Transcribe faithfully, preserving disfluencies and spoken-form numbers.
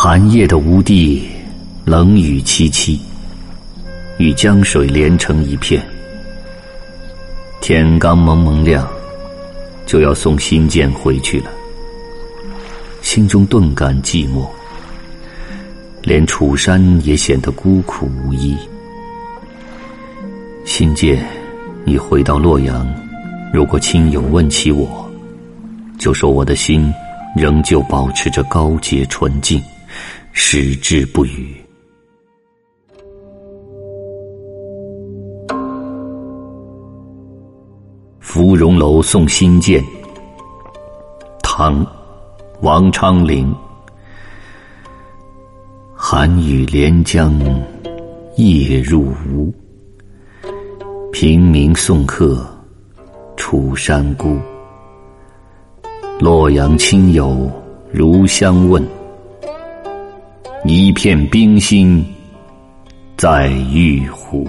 寒夜的吴地冷雨凄凄，与江水连成一片。天刚蒙蒙亮，就要送辛渐回去了，心中顿感寂寞，连楚山也显得孤苦无依。辛渐，你回到洛阳，如果亲友问起我，就说我的心仍旧保持着高洁纯净，矢志不渝。芙蓉楼送辛渐，唐，王昌龄。寒雨连江夜入吴，平明送客楚山孤。洛阳亲友如相问，一片冰心在玉壶。